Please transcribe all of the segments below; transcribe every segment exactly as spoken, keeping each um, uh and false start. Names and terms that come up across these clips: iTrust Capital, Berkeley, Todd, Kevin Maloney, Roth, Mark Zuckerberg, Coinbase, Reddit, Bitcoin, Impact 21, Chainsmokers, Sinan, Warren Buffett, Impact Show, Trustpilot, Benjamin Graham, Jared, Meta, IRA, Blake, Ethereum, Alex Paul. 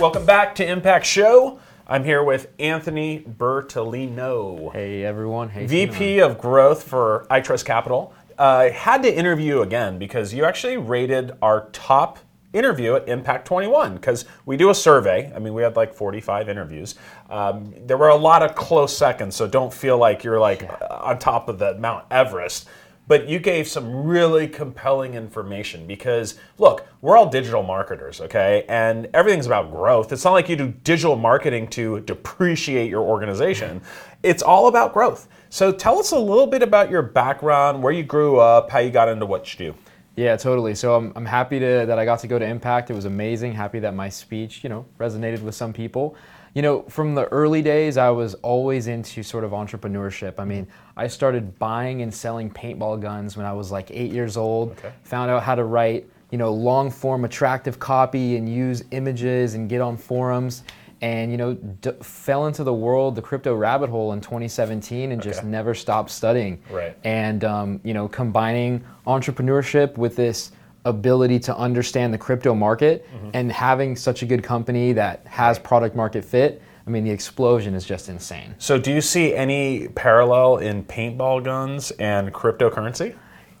Welcome back to Impact Show. I'm here with Anthony Bertolino. Hey, everyone. Hey, V P of Growth for iTrust Capital. I uh, had to interview you again because you actually rated our top interview at Impact twenty-one because we do a survey. I mean, we had like forty-five interviews. Um, there were a lot of close seconds, so don't feel like you're like yeah. on top of the Mount Everest. But you gave some really compelling information because, look, we're all digital marketers, okay? And everything's about growth. It's not like you do digital marketing to depreciate your organization. It's all about growth. So tell us a little bit about your background, where you grew up, how you got into what you do. Yeah, totally. So I'm I'm happy to, that I got to go to Impact. It was amazing. Happy that my speech, you know, resonated with some people. You know, from the early days, I was always into sort of entrepreneurship. I mean, I started buying and selling paintball guns when I was like eight years old. Okay. Found out how to write, you know, long form attractive copy and use images and get on forums. And, you know, d- fell into the world, the crypto rabbit hole in twenty seventeen and okay. just never stopped studying. Right. And, um, you know, combining entrepreneurship with this ability to understand the crypto market mm-hmm. and having such a good company that has product market fit, I mean, the explosion is just insane. So do you see any parallel in paintball guns and cryptocurrency?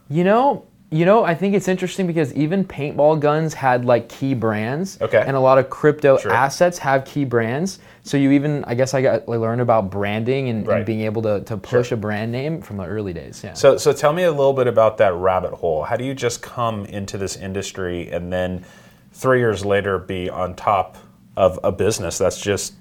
You know, You know, I think it's interesting because even paintball guns had like key brands, okay. and a lot of crypto sure. assets have key brands. So you even, I guess, I got I learned about branding and, right. and being able to, to push sure. a brand name from the early days. Yeah. So, so tell me a little bit about that rabbit hole. How do you just come into this industry and then three years later be on top of a business that's just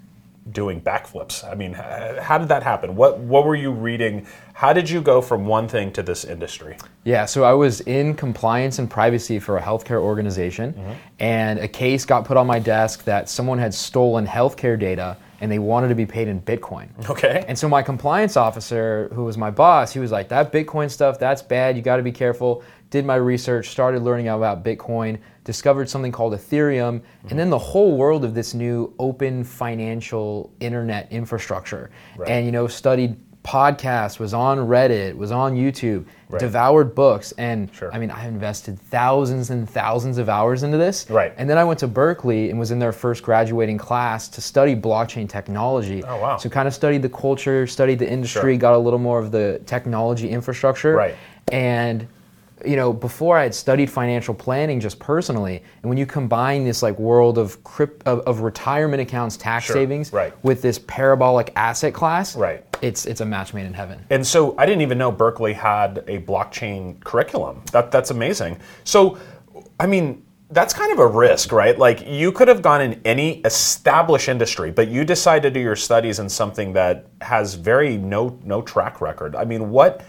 doing backflips? I mean, how did that happen? What what were you reading? How did you go from one thing to this industry? Yeah, so I was in compliance and privacy for a healthcare organization, mm-hmm. and a case got put on my desk that someone had stolen healthcare data and they wanted to be paid in Bitcoin. Okay. And so my compliance officer, who was my boss, he was like, that Bitcoin stuff, that's bad, you gotta be careful. Did my research, started learning about Bitcoin, discovered something called Ethereum, mm-hmm. and then the whole world of this new open financial internet infrastructure. Right. And you know, studied podcasts, was on Reddit, was on YouTube, right. devoured books, and sure. I mean, I invested thousands and thousands of hours into this. Right. And then I went to Berkeley and was in their first graduating class to study blockchain technology. Oh wow. So kind of studied the culture, studied the industry, sure. got a little more of the technology infrastructure. Right. And you know, before I had studied financial planning just personally, and when you combine this like world of crypt, of, of retirement accounts, tax sure, savings, right. with this parabolic asset class, right. it's it's a match made in heaven. And so I didn't even know Berkeley had a blockchain curriculum. That that's amazing. So, I mean, that's kind of a risk, right? Like you could have gone in any established industry, but you decide to do your studies in something that has very no no track record. I mean, what?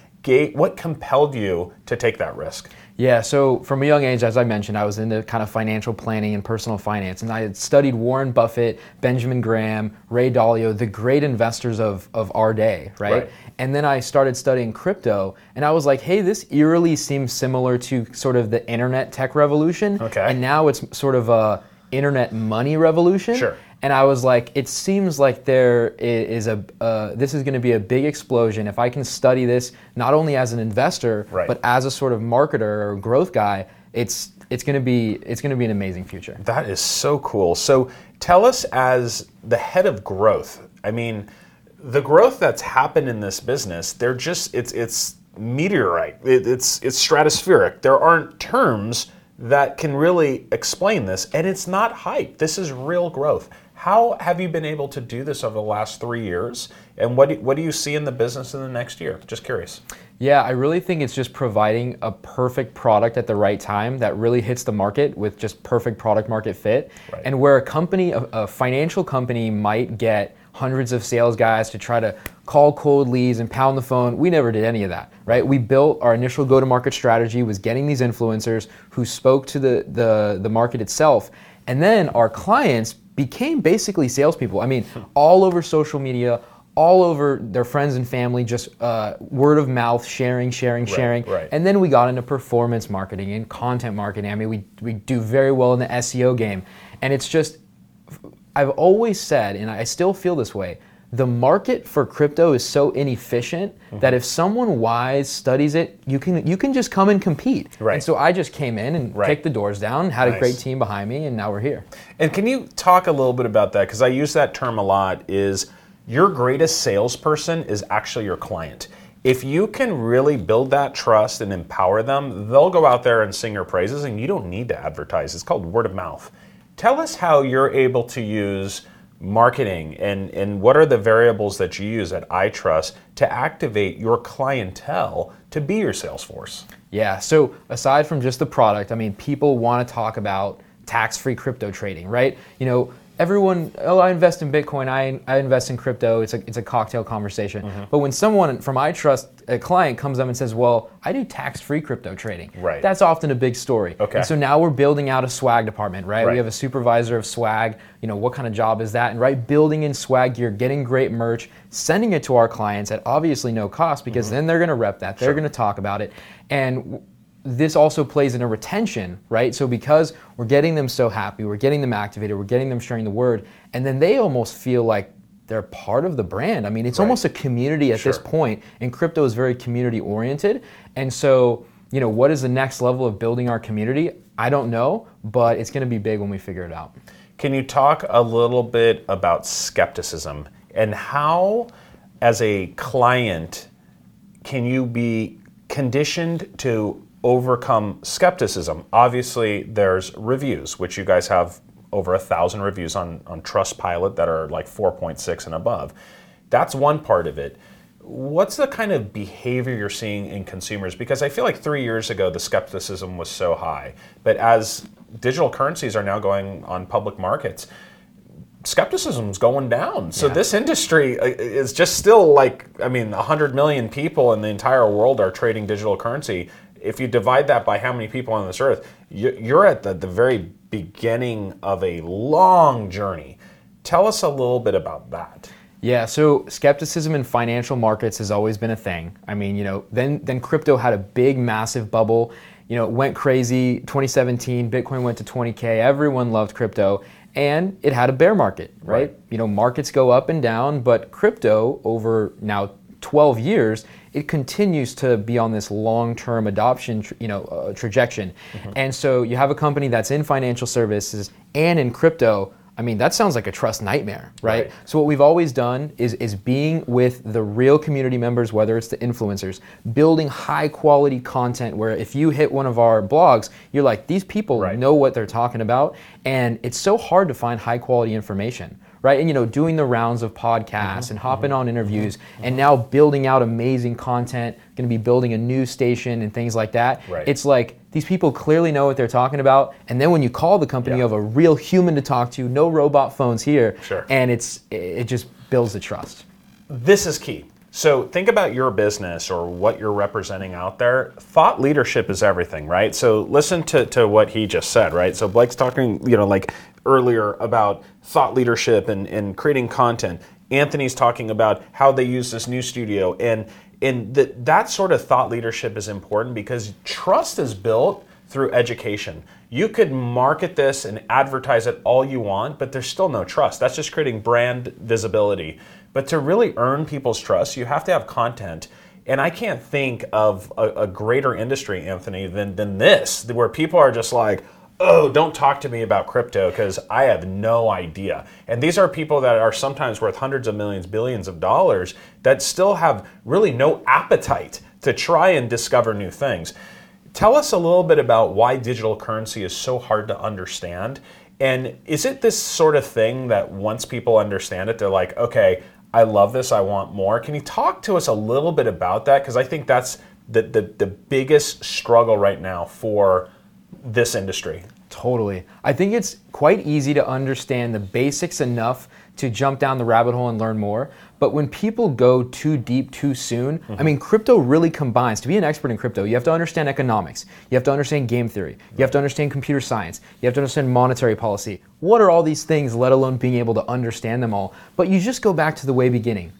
What compelled you to take that risk? Yeah, so from a young age, as I mentioned, I was into kind of financial planning and personal finance, and I had studied Warren Buffett, Benjamin Graham, Ray Dalio, the great investors of, of our day, right? right? And then I started studying crypto, and I was like, hey, this eerily seems similar to sort of the internet tech revolution, okay. and now it's sort of a internet money revolution. Sure. And I was like, it seems like there is a, uh, this is going to be a big explosion. If I can study this, not only as an investor, right. but as a sort of marketer or growth guy, it's it's going to be it's going to be an amazing future. That is so cool. So tell us, as the head of growth, I mean, the growth that's happened in this business, they're just it's it's meteoric. It, it's it's stratospheric. There aren't terms that can really explain this, and it's not hype. This is real growth. How have you been able to do this over the last three years? And what do, what do you see in the business in the next year? Just curious. Yeah, I really think it's just providing a perfect product at the right time that really hits the market with just perfect product market fit. Right. And where a company, a, a financial company might get hundreds of sales guys to try to call cold leads and pound the phone, we never did any of that, right? We built our initial go-to-market strategy was getting these influencers who spoke to the, the, the market itself. And then our clients became basically salespeople. I mean, all over social media, all over their friends and family, just uh, word of mouth, sharing, sharing, right, sharing. Right. And then we got into performance marketing and content marketing. I mean, we we do very well in the S E O game. And it's just, I've always said, and I still feel this way, the market for crypto is so inefficient mm-hmm. that if someone wise studies it, you can you can just come and compete. Right. And so I just came in and right. kicked the doors down, had nice. a great team behind me, and now we're here. And can you talk a little bit about that? Because I use that term a lot, is your greatest salesperson is actually your client. If you can really build that trust and empower them, they'll go out there and sing your praises, and you don't need to advertise. It's called word of mouth. Tell us how you're able to use marketing and, and what are the variables that you use at iTrust to activate your clientele to be your sales force? Yeah, so aside from just the product, I mean, people want to talk about tax-free crypto trading, right? You know, everyone, oh, I invest in Bitcoin, I, I invest in crypto, it's a, it's a cocktail conversation. Mm-hmm. But when someone from iTrust, a client, comes up and says, well, I do tax-free crypto trading, right. that's often a big story. Okay. And so now we're building out a swag department, right? right? We have a supervisor of swag, you know, what kind of job is that? And right, building in swag gear, getting great merch, sending it to our clients at obviously no cost, because mm-hmm. then they're gonna rep that, they're sure. gonna talk about it. And this also plays into retention, right? So because we're getting them so happy, we're getting them activated, we're getting them sharing the word, and then they almost feel like they're part of the brand. I mean, it's right. almost a community at sure. this point, and crypto is very community oriented. And so, you know, what is the next level of building our community? I don't know, but it's gonna be big when we figure it out. Can you talk a little bit about skepticism and how, as a client, can you be conditioned to overcome skepticism? Obviously, there's reviews, which you guys have over a thousand reviews on, on Trustpilot that are like four point six and above. That's one part of it. What's the kind of behavior you're seeing in consumers? Because I feel like three years ago, the skepticism was so high. But as digital currencies are now going on public markets, skepticism's going down. So yeah. this industry is just still like, I mean, one hundred million people in the entire world are trading digital currency. If you divide that by how many people on this earth, you're at the, the very beginning of a long journey. Tell us a little bit about that. Yeah, so skepticism in financial markets has always been a thing. I mean, you know, then then crypto had a big, massive bubble. You know, it went crazy. twenty seventeen, Bitcoin went to twenty K. Everyone loved crypto. And it had a bear market, right? right? You know, markets go up and down, but crypto over now twelve years, it continues to be on this long-term adoption, you know, uh, trajectory. Mm-hmm. And so you have a company that's in financial services and in crypto. I mean, that sounds like a trust nightmare, right? right? So what we've always done is is being with the real community members, whether it's the influencers, building high quality content where if you hit one of our blogs, you're like, these people right. know what they're talking about. And it's so hard to find high quality information, right? And you know, doing the rounds of podcasts mm-hmm. and hopping mm-hmm. on interviews mm-hmm. and now building out amazing content, gonna be building a news station and things like that. Right. It's like, these people clearly know what they're talking about, and then when you call the company, yeah. you have a real human to talk to, no robot phones here, sure. and it's it just builds the trust. This is key. So think about your business or what you're representing out there. Thought leadership is everything, right? So listen to, to what he just said, right? So Blake's talking, you know, like earlier about thought leadership and, and creating content. Anthony's talking about how they use this new studio, and And the, that sort of thought leadership is important because trust is built through education. You could market this and advertise it all you want, but there's still no trust. That's just creating brand visibility. But to really earn people's trust, you have to have content. And I can't think of a, a greater industry, Anthony, than, than this, where people are just like, oh, don't talk to me about crypto because I have no idea. And these are people that are sometimes worth hundreds of millions, billions of dollars that still have really no appetite to try and discover new things. Tell us a little bit about why digital currency is so hard to understand. And is it this sort of thing that once people understand it, they're like, okay, I love this, I want more. Can you talk to us a little bit about that? Because I think that's the, the, the biggest struggle right now for this industry. Totally. I think it's quite easy to understand the basics enough to jump down the rabbit hole and learn more. But when people go too deep too soon, mm-hmm. I mean, crypto really combines. To be an expert in crypto, you have to understand economics. You have to understand game theory. You have to understand computer science. You have to understand monetary policy. What are all these things, let alone being able to understand them all? But you just go back to the way beginning.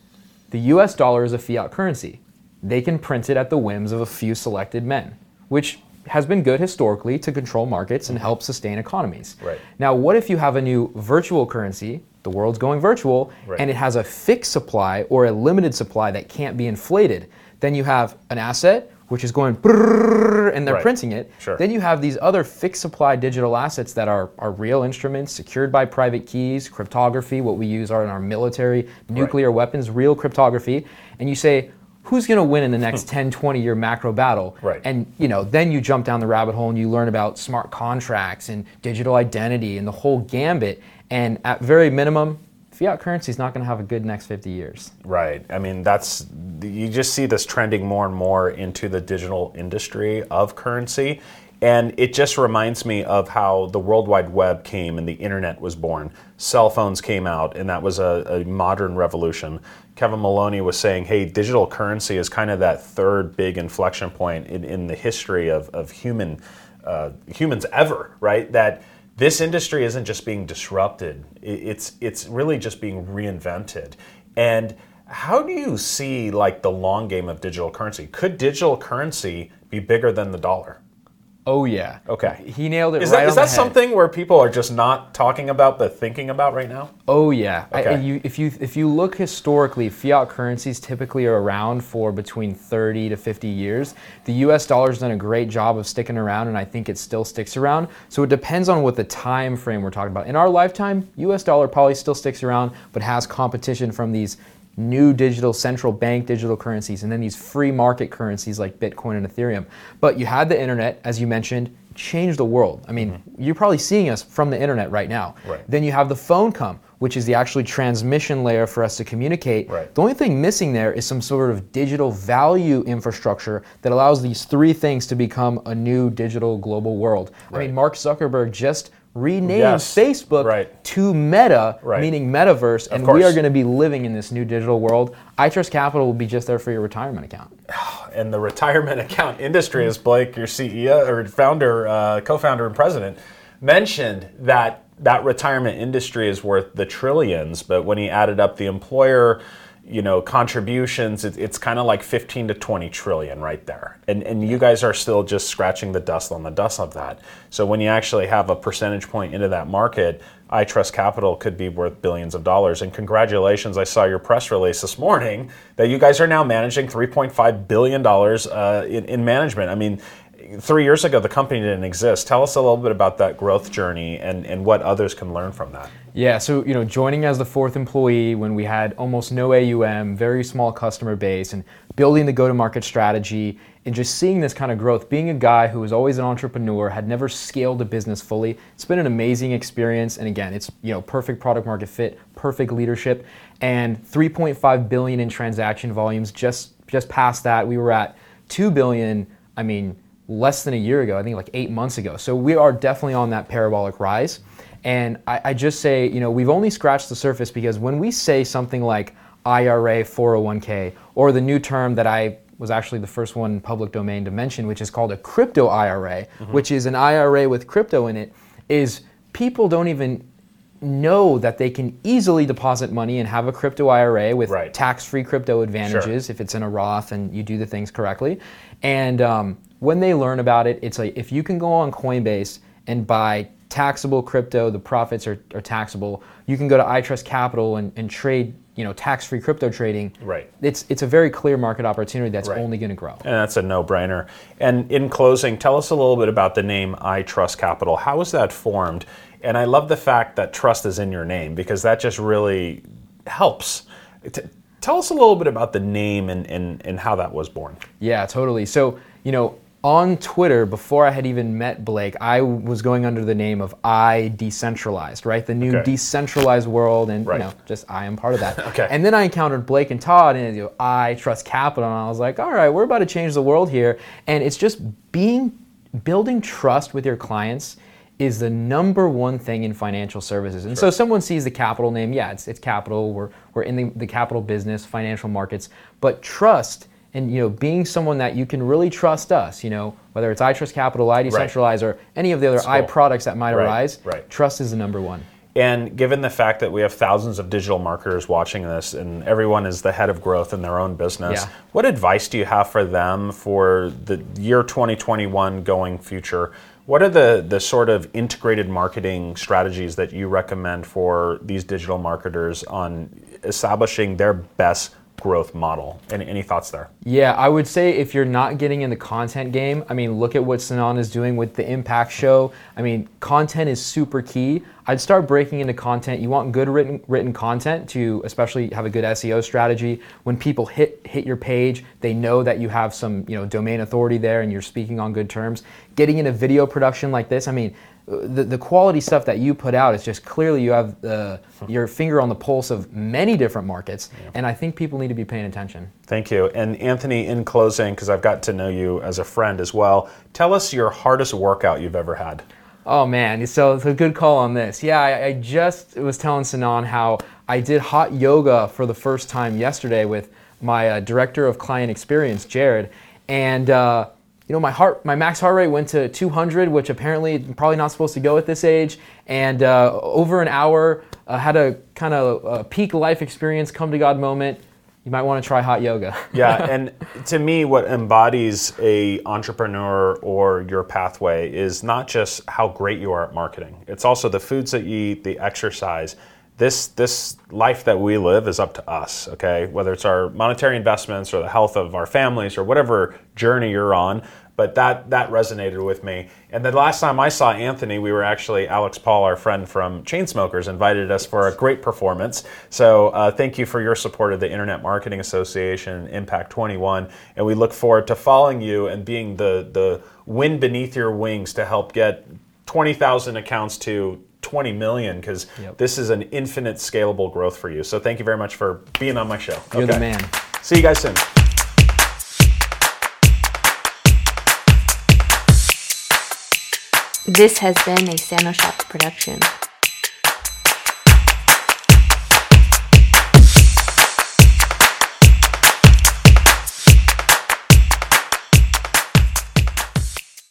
The U S dollar is a fiat currency. They can print it at the whims of a few selected men, which has been good historically to control markets and help sustain economies. Right. Now, what if you have a new virtual currency the world's going virtual, right. and it has a fixed supply or a limited supply that can't be inflated. Then you have an asset which is going brrrr, and they're right. printing it. Sure. Then you have these other fixed supply digital assets that are, are real instruments, secured by private keys, cryptography, what we use are in our military, nuclear right. weapons, real cryptography. And you say, who's gonna win in the next ten, twenty year macro battle? Right. And you know, then you jump down the rabbit hole and you learn about smart contracts and digital identity and the whole gambit. And at very minimum, fiat currency is not going to have a good next fifty years. Right. I mean, that's, you just see this trending more and more into the digital industry of currency. And it just reminds me of how the World Wide Web came and the internet was born. Cell phones came out, and that was a, a modern revolution. Kevin Maloney was saying, hey, digital currency is kind of that third big inflection point in, in the history of, of human uh, humans ever, right? That this industry isn't just being disrupted, it's it's really just being reinvented. And how do you see like the long game of digital currency? Could digital currency be bigger than the dollar? Oh yeah. Okay. He nailed it right on the head. Is that something where people are just not talking about but thinking about right now? Oh yeah. Okay. I, you, if you if you look historically, fiat currencies typically are around for between thirty to fifty years. The U S dollar's done a great job of sticking around, and I think it still sticks around. So it depends on what the time frame we're talking about. In our lifetime, U S dollar probably still sticks around, but has competition from these new digital central bank digital currencies, and then these free market currencies like Bitcoin and Ethereum. But you had the internet, as you mentioned, change the world. I mean, mm-hmm. you're probably seeing us from the internet right now. Right. Then you have the phone come, which is the actually transmission layer for us to communicate. Right. The only thing missing there is some sort of digital value infrastructure that allows these three things to become a new digital global world. Right. I mean, Mark Zuckerberg just renamed yes. Facebook right. to Meta, right. meaning metaverse, of and course. We are going to be living in this new digital world. iTrust Capital will be just there for your retirement account. And the retirement account industry, as Blake, your C E O or founder, uh, co-founder and president, mentioned that that retirement industry is worth the trillions. But when he added up the employer, you know, contributions, it, it's kind of like fifteen to twenty trillion right there. And and you guys are still just scratching the dust on the dust of that. So when you actually have a percentage point into that market, iTrust Capital could be worth billions of dollars. And congratulations, I saw your press release this morning that you guys are now managing three point five billion dollars uh, in, in management. I mean, three years ago, the company didn't exist. Tell us a little bit about that growth journey and, and what others can learn from that. Yeah, so you know, joining as the fourth employee when we had almost no A U M, very small customer base, and building the go-to-market strategy, and just seeing this kind of growth, being a guy who was always an entrepreneur, had never scaled a business fully, it's been an amazing experience. And again, it's you know perfect product market fit, perfect leadership, and three point five billion dollars in transaction volumes. Just just past that, we were at two billion dollars. I mean, less than a year ago, I think like eight months ago. So we are definitely on that parabolic rise. And I, I just say, you know, we've only scratched the surface, because when we say something like I R A, four oh one k, or the new term that I was actually the first one public domain to mention, which is called a crypto I R A, mm-hmm. which is an I R A with crypto in it, is people don't even know that they can easily deposit money and have a crypto I R A with right. tax-free crypto advantages sure. if it's in a Roth and you do the things correctly. And um, when they learn about it, it's like if you can go on Coinbase and buy taxable crypto, the profits are, are taxable. You can go to iTrust Capital and, and trade, you know, tax-free crypto trading. Right. It's it's a very clear market opportunity that's right. only going to grow. And that's a no-brainer. And in closing, tell us a little bit about the name iTrust Capital. How was that formed? And I love the fact that trust is in your name, because that just really helps. T- tell us a little bit about the name and, and, and how that was born. Yeah, totally. So, you know, on Twitter, before I had even met Blake, I was going under the name of I Decentralized, right? The new okay. decentralized world, and right. you know, just I am part of that. okay. And then I encountered Blake and Todd, and you know, iTrust Capital, and I was like, all right, we're about to change the world here. And it's just being building trust with your clients is the number one thing in financial services. And sure. so someone sees the capital name, yeah, it's it's capital, we're we're in the, the capital business, financial markets, but trust, and you know, being someone that you can really trust us, you know, whether it's iTrust Capital, iDecentralize, right. or any of the other cool. I products that might right. arise, right. trust is the number one. And given the fact that we have thousands of digital marketers watching this, and everyone is the head of growth in their own business, yeah. what advice do you have for them for the year twenty twenty-one going future? What are the, the sort of integrated marketing strategies that you recommend for these digital marketers on establishing their best growth model? Any, any thoughts there? Yeah, I would say if you're not getting in the content game, I mean, look at what Sinan is doing with the Impact Show. I mean, content is super key. I'd start breaking into content. You want good written written content to especially have a good S E O strategy. When people hit hit your page, they know that you have some, you know, domain authority there and you're speaking on good terms. Getting into video production like this, I mean, the, the quality stuff that you put out is just clearly you have the, your finger on the pulse of many different markets, yeah. and I think people need to be paying attention. Thank you. And Anthony, in closing, because I've got to know you as a friend as well, tell us your hardest workout you've ever had. Oh man, so it's a good call on this. Yeah, I, I just was telling Sinan how I did hot yoga for the first time yesterday with my uh, director of client experience, Jared, and uh, you know my heart, my max heart rate went to two hundred, which apparently probably not supposed to go at this age, and uh, over an hour, uh, had a kind of uh, peak life experience, come to God moment. You might want to try hot yoga. Yeah, and to me, what embodies a entrepreneur or your pathway is not just how great you are at marketing. It's also the foods that you eat, the exercise. This this life that we live is up to us, okay? Whether it's our monetary investments or the health of our families or whatever journey you're on. But that that resonated with me. And the last time I saw Anthony, we were actually, Alex Paul, our friend from Chainsmokers, invited us for a great performance. So uh, thank you for your support of the Internet Marketing Association, Impact twenty-one. And we look forward to following you and being the, the wind beneath your wings to help get twenty thousand accounts to twenty million, because yep. this is an infinite scalable growth for you. So thank you very much for being on my show. You're okay. The man. See you guys soon. This has been a Sano Shots production.